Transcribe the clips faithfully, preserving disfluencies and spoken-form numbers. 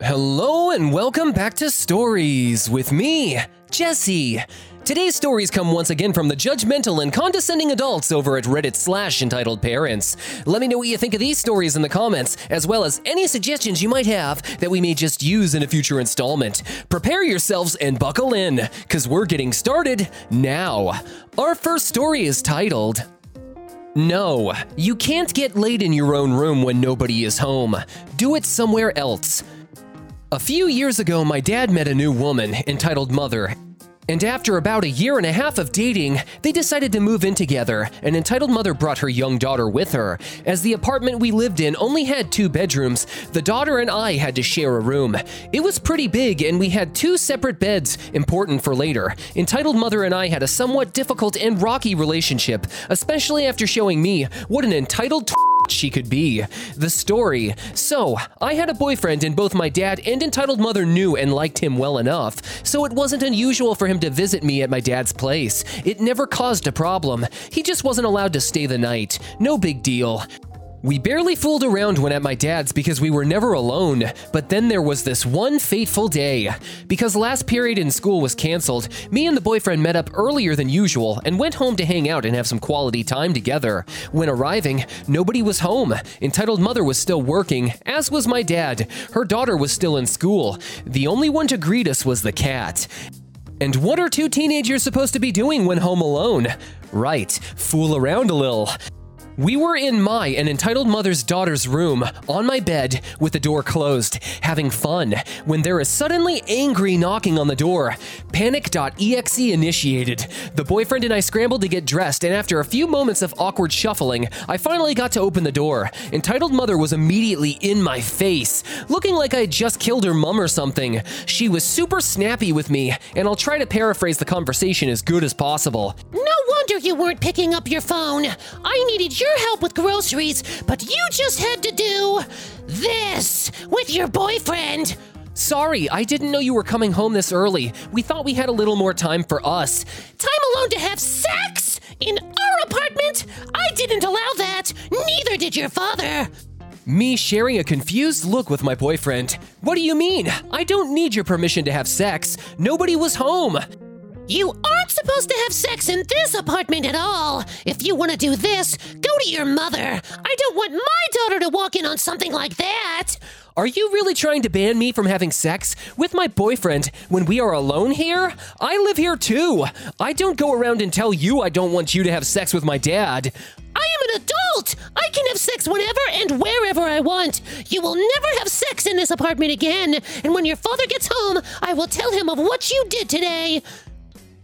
Hello and welcome back to Stories with me, Jesse. Today's stories come once again from the judgmental and condescending adults over at Reddit slash Entitled Parents. Let me know what you think of these stories in the comments, as well as any suggestions you might have that we may just use in a future installment. Prepare yourselves and buckle in, because we're getting started now. Our first story is titled, No, you can't get laid in your own room when nobody is home. Do it somewhere else. A few years ago, my dad met a new woman, entitled Mother, and after about a year and a half of dating, they decided to move in together, and entitled Mother brought her young daughter with her. As the apartment we lived in only had two bedrooms, the daughter and I had to share a room. It was pretty big, and we had two separate beds, important for later. Entitled Mother and I had a somewhat difficult and rocky relationship, especially after showing me what an entitled t- she could be. The story. So, I had a boyfriend, and both my dad and entitled Mother knew and liked him well enough, so it wasn't unusual for him to visit me at my dad's place. It never caused a problem. He just wasn't allowed to stay the night. No big deal. We barely fooled around when at my dad's because we were never alone, but then there was this one fateful day. Because last period in school was canceled, me and the boyfriend met up earlier than usual and went home to hang out and have some quality time together. When arriving, nobody was home. Entitled Mother was still working, as was my dad. Her daughter was still in school. The only one to greet us was the cat. And what are two teenagers supposed to be doing when home alone? Right, fool around a little. We were in my and entitled Mother's daughter's room, on my bed, with the door closed, having fun, when there is suddenly angry knocking on the door. Panic.exe initiated. The boyfriend and I scrambled to get dressed, and after a few moments of awkward shuffling, I finally got to open the door. Entitled Mother was immediately in my face, looking like I had just killed her mum or something. She was super snappy with me, and I'll try to paraphrase the conversation as good as possible. No wonder you weren't picking up your phone. I needed your help with groceries, but you just had to do this with your boyfriend. Sorry, I didn't know you were coming home this early. We thought we had a little more time for us. Time alone to have sex in our apartment? I didn't allow that. Neither did your father. Me sharing a confused look with my boyfriend. What do you mean? I don't need your permission to have sex. Nobody was home. You aren't supposed to have sex in this apartment at all. If you want to do this, go to your mother. I don't want my daughter to walk in on something like that. Are you really trying to ban me from having sex with my boyfriend when we are alone here? I live here too. I don't go around and tell you I don't want you to have sex with my dad. I am an adult. I can have sex whenever and wherever I want. You will never have sex in this apartment again. And when your father gets home, I will tell him of what you did today.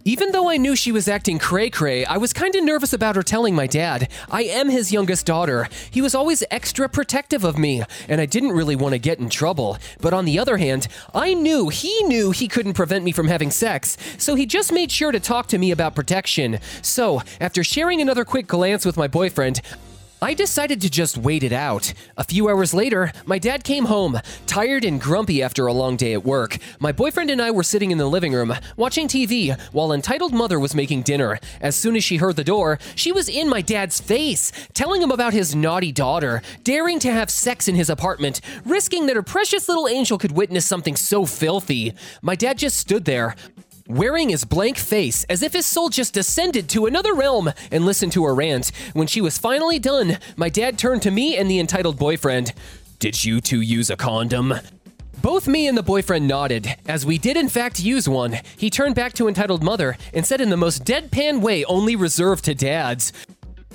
Even though I knew she was acting cray-cray, I was kinda nervous about her telling my dad. I am his youngest daughter. He was always extra protective of me, and I didn't really want to get in trouble. But on the other hand, I knew he knew he couldn't prevent me from having sex, so he just made sure to talk to me about protection. So, after sharing another quick glance with my boyfriend, I decided to just wait it out. A few hours later, my dad came home, tired and grumpy after a long day at work. My boyfriend and I were sitting in the living room, watching T V, while entitled Mother was making dinner. As soon as she heard the door, she was in my dad's face, telling him about his naughty daughter, daring to have sex in his apartment, risking that her precious little angel could witness something so filthy. My dad just stood there, wearing his blank face as if his soul just descended to another realm, and listened to her rant. When she was finally done, my dad turned to me and the entitled boyfriend. Did you two use a condom? Both me and the boyfriend nodded, as we did in fact use one. He turned back to entitled Mother and said in the most deadpan way only reserved to dads.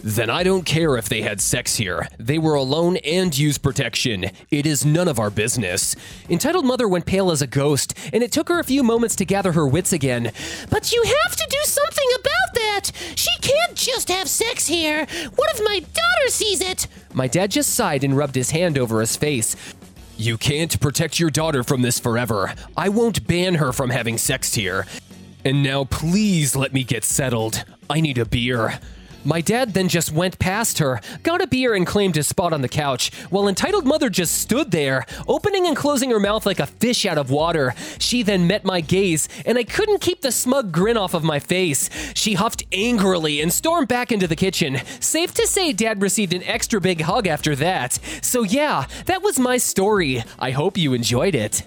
Then I don't care if they had sex here. They were alone and used protection. It is none of our business. Entitled Mother went pale as a ghost, and it took her a few moments to gather her wits again. But you have to do something about that. She can't just have sex here. What if my daughter sees it? My dad just sighed and rubbed his hand over his face. You can't protect your daughter from this forever. I won't ban her from having sex here. And now please let me get settled. I need a beer. My dad then just went past her, got a beer and claimed his spot on the couch, while entitled mother just stood there, opening and closing her mouth like a fish out of water. She then met my gaze, and I couldn't keep the smug grin off of my face. She huffed angrily and stormed back into the kitchen. Safe to say Dad received an extra big hug after that. So yeah, that was my story. I hope you enjoyed it.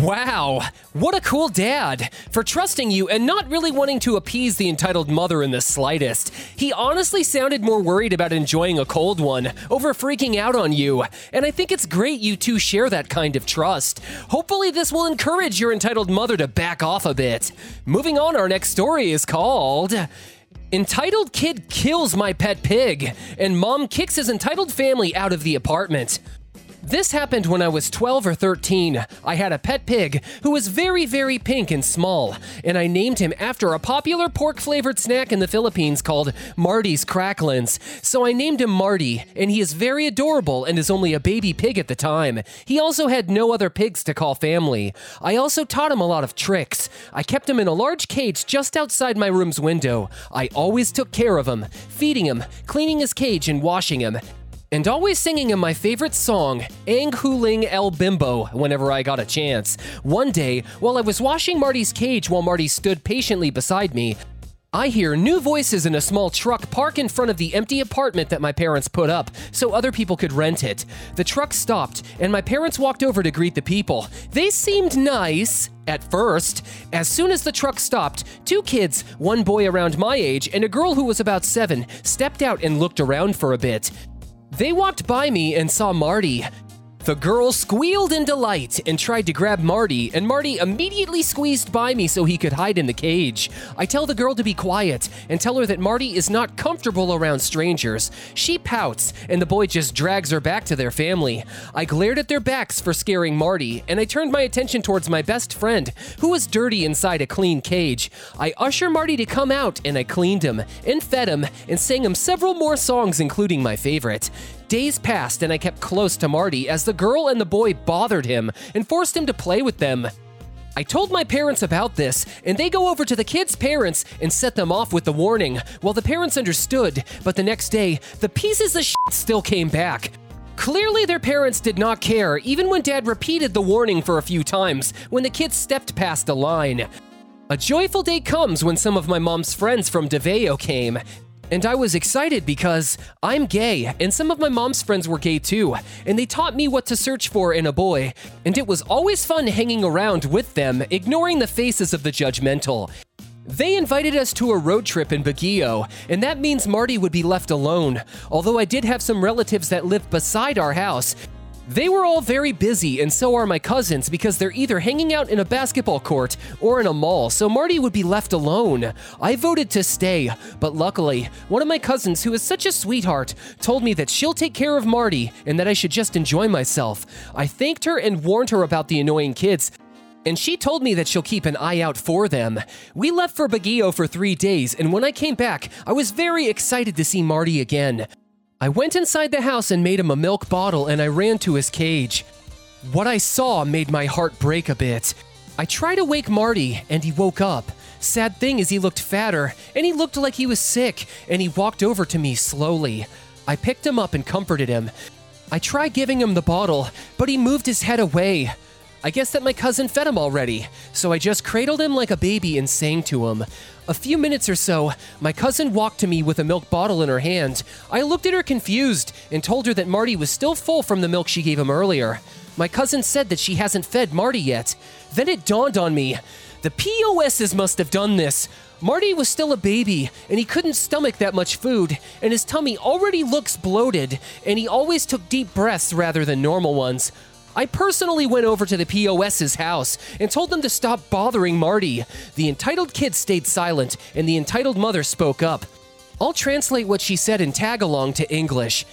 Wow, what a cool dad for trusting you and not really wanting to appease the entitled mother in the slightest. He honestly sounded more worried about enjoying a cold one over freaking out on you, and I think it's great you two share that kind of trust. Hopefully this will encourage your entitled mother to back off a bit. Moving on, our next story is called Entitled Kid Kills My Pet Pig and Mom Kicks His Entitled Family Out of the Apartment. This happened when I was twelve or thirteen. I had a pet pig who was very, very pink and small, and I named him after a popular pork-flavored snack in the Philippines called Marty's Cracklins. So I named him Marty, and he is very adorable and is only a baby pig at the time. He also had no other pigs to call family. I also taught him a lot of tricks. I kept him in a large cage just outside my room's window. I always took care of him, feeding him, cleaning his cage, and washing him. And always singing him my favorite song, Ang Huling El Bimbo, whenever I got a chance. One day, while I was washing Marty's cage while Marty stood patiently beside me, I hear new voices in a small truck park in front of the empty apartment that my parents put up so other people could rent it. The truck stopped, and my parents walked over to greet the people. They seemed nice. At first, as soon as the truck stopped, two kids, one boy around my age and a girl who was about seven, stepped out and looked around for a bit. They walked by me and saw Marty. The girl squealed in delight and tried to grab Marty, and Marty immediately squeezed by me so he could hide in the cage. I tell the girl to be quiet and tell her that Marty is not comfortable around strangers. She pouts, and the boy just drags her back to their family. I glared at their backs for scaring Marty, and I turned my attention towards my best friend, who was dirty inside a clean cage. I usher Marty to come out, and I cleaned him and fed him and sang him several more songs, including my favorite. Days passed, and I kept close to Marty as the girl and the boy bothered him and forced him to play with them. I told my parents about this, and they go over to the kids' parents and set them off with the warning. Well, the parents understood, but the next day, the pieces of shit still came back. Clearly, their parents did not care, even when Dad repeated the warning for a few times when the kids stepped past the line. A joyful day comes when some of my mom's friends from Deveo came. And I was excited because I'm gay, and some of my mom's friends were gay too, and they taught me what to search for in a boy, and it was always fun hanging around with them, ignoring the faces of the judgmental. They invited us to a road trip in Baguio, and that means Marty would be left alone, although I did have some relatives that lived beside our house. They were all very busy, and so are my cousins, because they're either hanging out in a basketball court or in a mall, so Marty would be left alone. I voted to stay, but luckily, one of my cousins, who is such a sweetheart, told me that she'll take care of Marty and that I should just enjoy myself. I thanked her and warned her about the annoying kids, and she told me that she'll keep an eye out for them. We left for Baguio for three days, and when I came back, I was very excited to see Marty again. I went inside the house and made him a milk bottle, and I ran to his cage. What I saw made my heart break a bit. I tried to wake Marty, and he woke up. Sad thing is he looked fatter, and he looked like he was sick, and he walked over to me slowly. I picked him up and comforted him. I tried giving him the bottle, but he moved his head away. I guess that my cousin fed him already, so I just cradled him like a baby and sang to him. A few minutes or so, my cousin walked to me with a milk bottle in her hand. I looked at her confused and told her that Marty was still full from the milk she gave him earlier. My cousin said that she hasn't fed Marty yet. Then it dawned on me. The P O S's must have done this. Marty was still a baby, and he couldn't stomach that much food, and his tummy already looks bloated, and he always took deep breaths rather than normal ones. I personally went over to the P O S's house and told them to stop bothering Marty. The entitled kid stayed silent, and the entitled mother spoke up. I'll translate what she said in tag-along to English.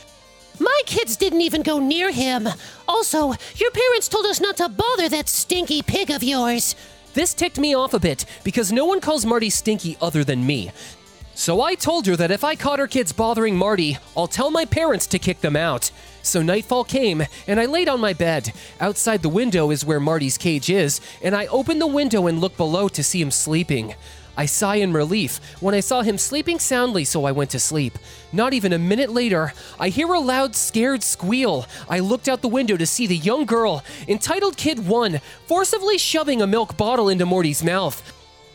My kids didn't even go near him. Also, your parents told us not to bother that stinky pig of yours. This ticked me off a bit, because no one calls Marty stinky other than me. So I told her that if I caught her kids bothering Marty, I'll tell my parents to kick them out. So nightfall came, and I laid on my bed. Outside the window is where Marty's cage is, and I opened the window and looked below to see him sleeping. I sigh in relief when I saw him sleeping soundly, so I went to sleep. Not even a minute later, I hear a loud, scared squeal. I looked out the window to see the young girl, entitled Kid One, forcibly shoving a milk bottle into Morty's mouth.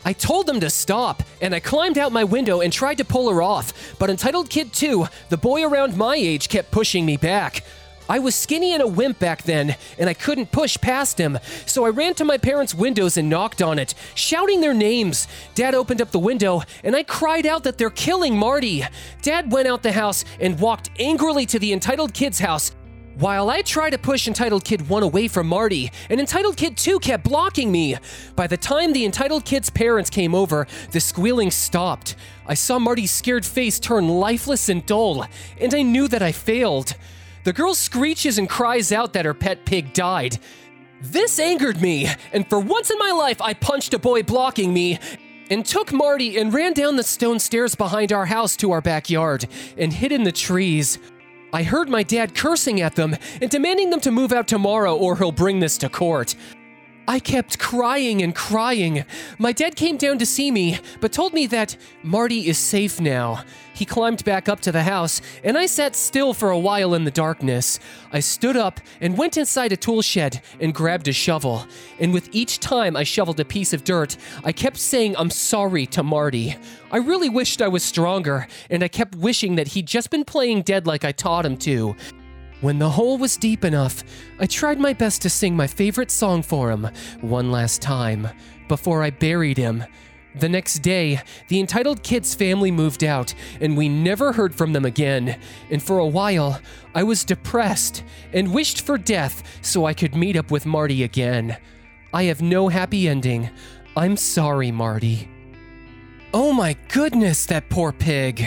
I told them to stop, and I climbed out my window and tried to pull her off, but entitled Kid two, the boy around my age, kept pushing me back. I was skinny and a wimp back then, and I couldn't push past him, so I ran to my parents' windows and knocked on it, shouting their names. Dad opened up the window, and I cried out that they're killing Marty. Dad went out the house and walked angrily to the entitled kid's house, while I tried to push entitled Kid one away from Marty, and entitled Kid two kept blocking me. By the time the entitled kid's parents came over, the squealing stopped. I saw Marty's scared face turn lifeless and dull, and I knew that I failed. The girl screeches and cries out that her pet pig died. This angered me, and for once in my life, I punched a boy blocking me, and took Marty and ran down the stone stairs behind our house to our backyard, and hid in the trees. I heard my dad cursing at them and demanding them to move out tomorrow or he'll bring this to court. I kept crying and crying. My dad came down to see me, but told me that Marty is safe now. He climbed back up to the house, and I sat still for a while in the darkness. I stood up and went inside a tool shed and grabbed a shovel. And with each time I shoveled a piece of dirt, I kept saying I'm sorry to Marty. I really wished I was stronger, and I kept wishing that he'd just been playing dead like I taught him to. When the hole was deep enough, I tried my best to sing my favorite song for him one last time, before I buried him. The next day, the entitled kid's family moved out, and we never heard from them again. And for a while, I was depressed and wished for death so I could meet up with Marty again. I have no happy ending. I'm sorry, Marty. Oh my goodness, that poor pig.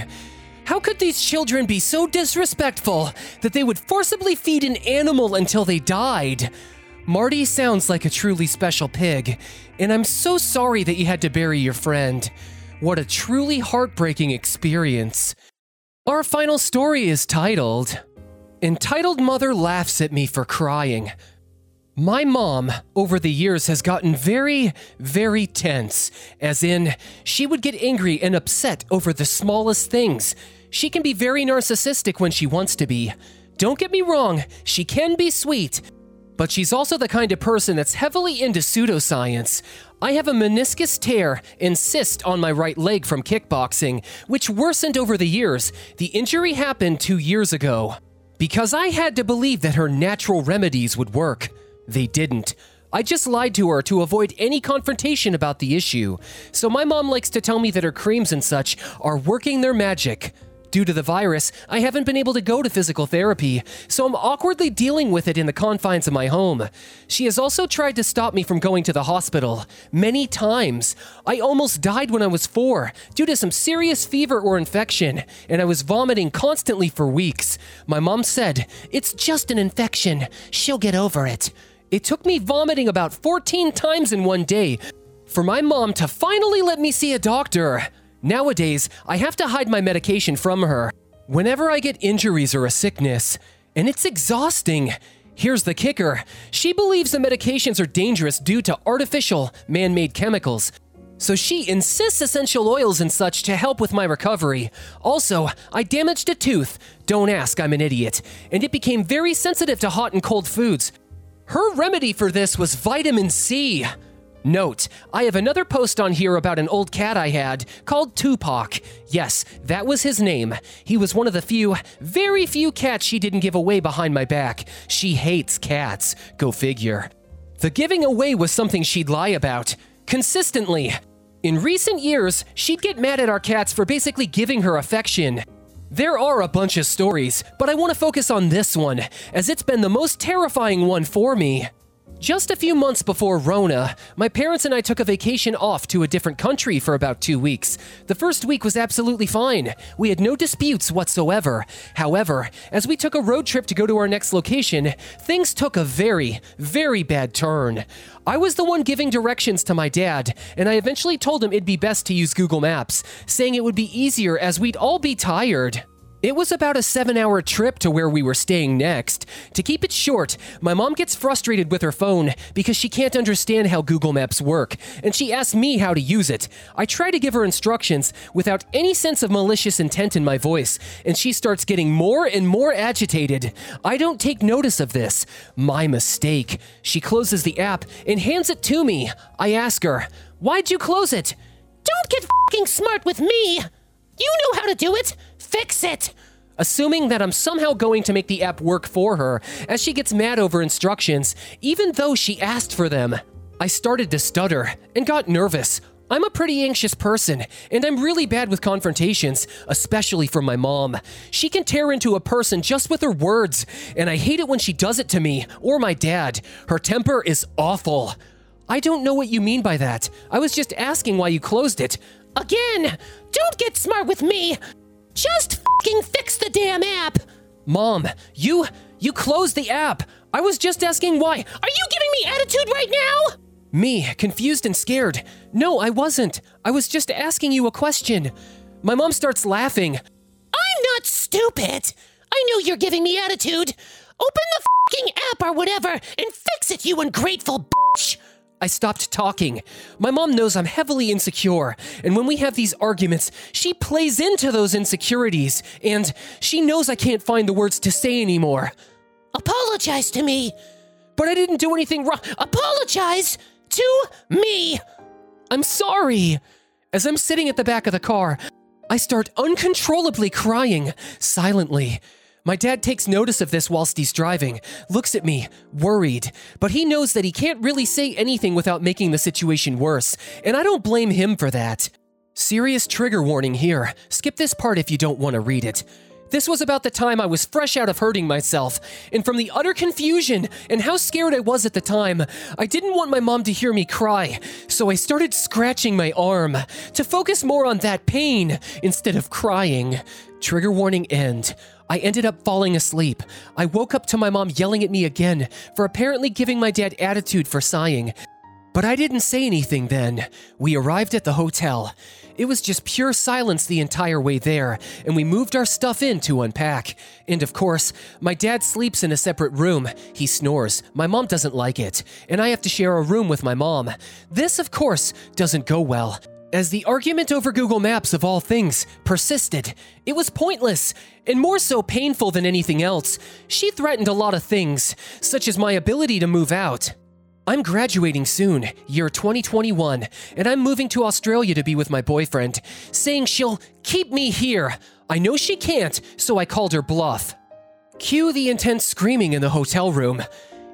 How could these children be so disrespectful that they would forcibly feed an animal until they died? Marty sounds like a truly special pig, and I'm so sorry that you had to bury your friend. What a truly heartbreaking experience. Our final story is titled, Entitled Mother Laughs at Me for Crying. My mom, over the years, has gotten very, very tense, as in, she would get angry and upset over the smallest things. She can be very narcissistic when she wants to be. Don't get me wrong, she can be sweet, but she's also the kind of person that's heavily into pseudoscience. I have a meniscus tear and cyst on my right leg from kickboxing, which worsened over the years. The injury happened two years ago, because I had to believe that her natural remedies would work. They didn't. I just lied to her to avoid any confrontation about the issue. So my mom likes to tell me that her creams and such are working their magic. Due to the virus, I haven't been able to go to physical therapy, so I'm awkwardly dealing with it in the confines of my home. She has also tried to stop me from going to the hospital, many times. I almost died when I was four, due to some serious fever or infection, and I was vomiting constantly for weeks. My mom said, "It's just an infection. She'll get over it." It took me vomiting about fourteen times in one day for my mom to finally let me see a doctor. Nowadays, I have to hide my medication from her whenever I get injuries or a sickness, and it's exhausting. Here's the kicker. She believes the medications are dangerous due to artificial, man-made chemicals. So she insists essential oils and such to help with my recovery. Also, I damaged a tooth. Don't ask, I'm an idiot. And it became very sensitive to hot and cold foods. Her remedy for this was vitamin C. Note, I have another post on here about an old cat I had called Tupac. Yes, that was his name. He was one of the few, very few cats she didn't give away behind my back. She hates cats. Go figure. The giving away was something she'd lie about, consistently. In recent years, she'd get mad at our cats for basically giving her affection. There are a bunch of stories, but I want to focus on this one, as it's been the most terrifying one for me. Just a few months before Rona, my parents and I took a vacation off to a different country for about two weeks. The first week was absolutely fine. We had no disputes whatsoever. However, as we took a road trip to go to our next location, things took a very, very bad turn. I was the one giving directions to my dad, and I eventually told him it'd be best to use Google Maps, saying it would be easier as we'd all be tired. It was about a seven-hour trip to where we were staying next. To keep it short, my mom gets frustrated with her phone because she can't understand how Google Maps work, and she asks me how to use it. I try to give her instructions without any sense of malicious intent in my voice, and she starts getting more and more agitated. I don't take notice of this. My mistake. She closes the app and hands it to me. I ask her, "Why'd you close it?" "Don't get f***ing smart with me! You know how to do it! Fix it!" Assuming that I'm somehow going to make the app work for her, as she gets mad over instructions, even though she asked for them. I started to stutter and got nervous. I'm a pretty anxious person, and I'm really bad with confrontations, especially from my mom. She can tear into a person just with her words, and I hate it when she does it to me or my dad. Her temper is awful. "I don't know what you mean by that. I was just asking why you closed it." "Again, don't get smart with me! Just f***ing fix the damn app!" "Mom, you, you closed the app! I was just asking why!" "Are you giving me attitude right now?" Me, confused and scared. "No, I wasn't. I was just asking you a question." My mom starts laughing. "I'm not stupid! I know you're giving me attitude! Open the f***ing app or whatever and fix it, you ungrateful bitch!" I stopped talking. My mom knows I'm heavily insecure, and when we have these arguments, she plays into those insecurities, and she knows I can't find the words to say anymore. "Apologize to me." "But I didn't do anything wrong." "Apologize to me." "I'm sorry." As I'm sitting at the back of the car, I start uncontrollably crying, silently. My dad takes notice of this whilst he's driving, looks at me, worried, but he knows that he can't really say anything without making the situation worse, and I don't blame him for that. Serious trigger warning here. Skip this part if you don't want to read it. This was about the time I was fresh out of hurting myself, and from the utter confusion and how scared I was at the time, I didn't want my mom to hear me cry, so I started scratching my arm to focus more on that pain instead of crying. Trigger warning end. I ended up falling asleep. I woke up to my mom yelling at me again for apparently giving my dad attitude for sighing. But I didn't say anything then. We arrived at the hotel. It was just pure silence the entire way there, and we moved our stuff in to unpack. And of course, my dad sleeps in a separate room. He snores. My mom doesn't like it, and I have to share a room with my mom. This, of course, doesn't go well, as the argument over Google Maps of all things persisted. It was pointless, and more so painful than anything else. She threatened a lot of things, such as my ability to move out. I'm graduating soon, year twenty twenty-one, and I'm moving to Australia to be with my boyfriend, saying she'll keep me here. I know she can't, so I called her bluff. Cue the intense screaming in the hotel room.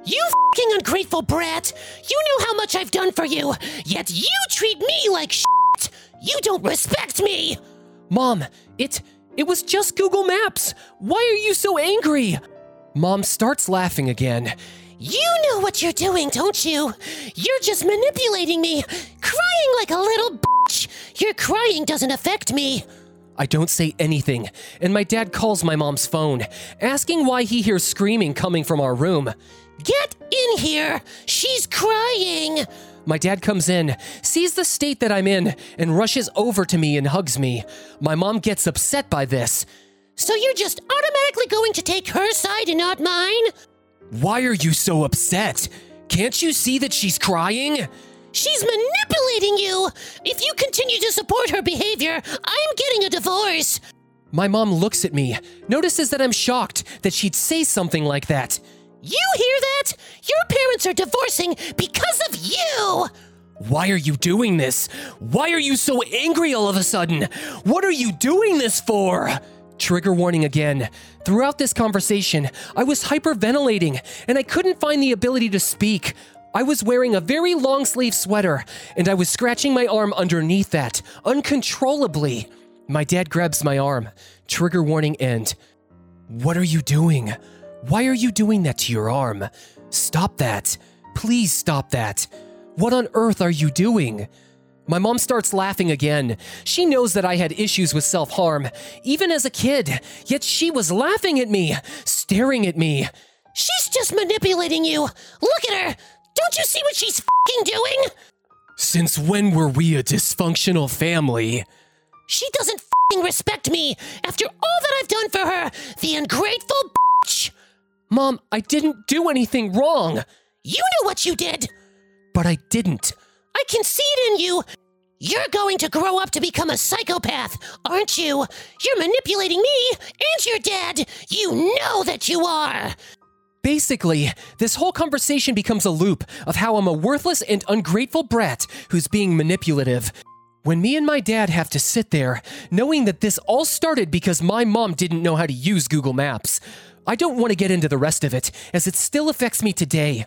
"You f***ing ungrateful brat! You know how much I've done for you, yet you treat me like shit! You don't respect me!" "Mom, it, it was just Google Maps! Why are you so angry?" Mom starts laughing again. "You know what you're doing, don't you? You're just manipulating me, crying like a little bitch. Your crying doesn't affect me." I don't say anything, and my dad calls my mom's phone, asking why he hears screaming coming from our room. "Get in here! She's crying!" My dad comes in, sees the state that I'm in, and rushes over to me and hugs me. My mom gets upset by this. "So you're just automatically going to take her side and not mine?" "Why are you so upset? Can't you see that she's crying?" "She's manipulating you! If you continue to support her behavior, I'm getting a divorce!" My mom looks at me, notices that I'm shocked that she'd say something like that. "You hear that? Your parents are divorcing because of you!" "Why are you doing this? Why are you so angry all of a sudden? What are you doing this for?" Trigger warning again. Throughout this conversation, I was hyperventilating, and I couldn't find the ability to speak. I was wearing a very long-sleeve sweater, and I was scratching my arm underneath that, uncontrollably. My dad grabs my arm. Trigger warning end. "What are you doing? Why are you doing that to your arm? Stop that. Please stop that. What on earth are you doing?" My mom starts laughing again. She knows that I had issues with self-harm, even as a kid, yet she was laughing at me, staring at me. "She's just manipulating you. Look at her. Don't you see what she's f***ing doing?" "Since when were we a dysfunctional family?" "She doesn't respect me after all that I've done for her, the ungrateful bitch! Mom, I didn't do anything wrong. You know what you did. But I didn't. I can see it in you. You're going to grow up to become a psychopath, aren't you? You're manipulating me and your dad. You know that you are. Basically, this whole conversation becomes a loop of how I'm a worthless and ungrateful brat who's being manipulative. When me and my dad have to sit there, knowing that this all started because my mom didn't know how to use Google Maps. I don't want to get into the rest of it, as it still affects me today.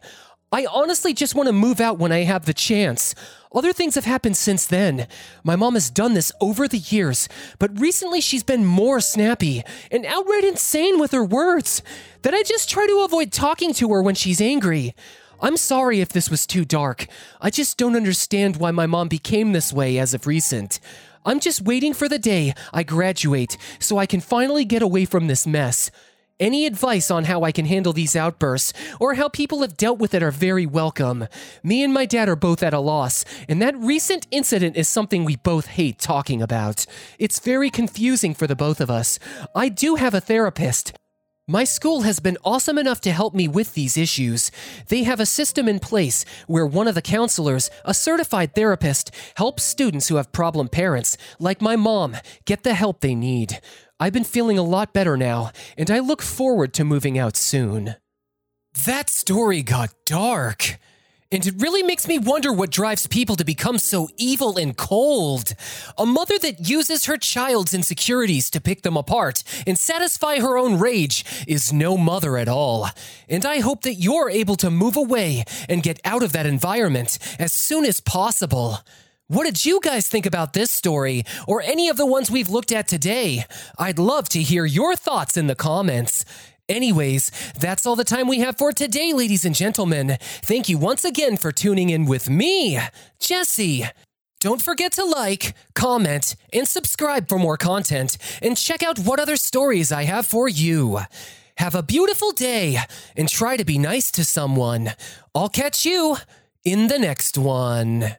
I honestly just want to move out when I have the chance. Other things have happened since then. My mom has done this over the years, but recently she's been more snappy and outright insane with her words, that I just try to avoid talking to her when she's angry. I'm sorry if this was too dark. I just don't understand why my mom became this way as of recent. I'm just waiting for the day I graduate so I can finally get away from this mess. Any advice on how I can handle these outbursts or how people have dealt with it are very welcome. Me and my dad are both at a loss, and that recent incident is something we both hate talking about. It's very confusing for the both of us. I do have a therapist. My school has been awesome enough to help me with these issues. They have a system in place where one of the counselors, a certified therapist, helps students who have problem parents, like my mom, get the help they need. I've been feeling a lot better now, and I look forward to moving out soon. That story got dark. And it really makes me wonder what drives people to become so evil and cold. A mother that uses her child's insecurities to pick them apart and satisfy her own rage is no mother at all. And I hope that you're able to move away and get out of that environment as soon as possible. What did you guys think about this story or any of the ones we've looked at today? I'd love to hear your thoughts in the comments. Anyways, that's all the time we have for today, ladies and gentlemen. Thank you once again for tuning in with me, Jesse. Don't forget to like, comment, and subscribe for more content, and check out what other stories I have for you. Have a beautiful day, and try to be nice to someone. I'll catch you in the next one.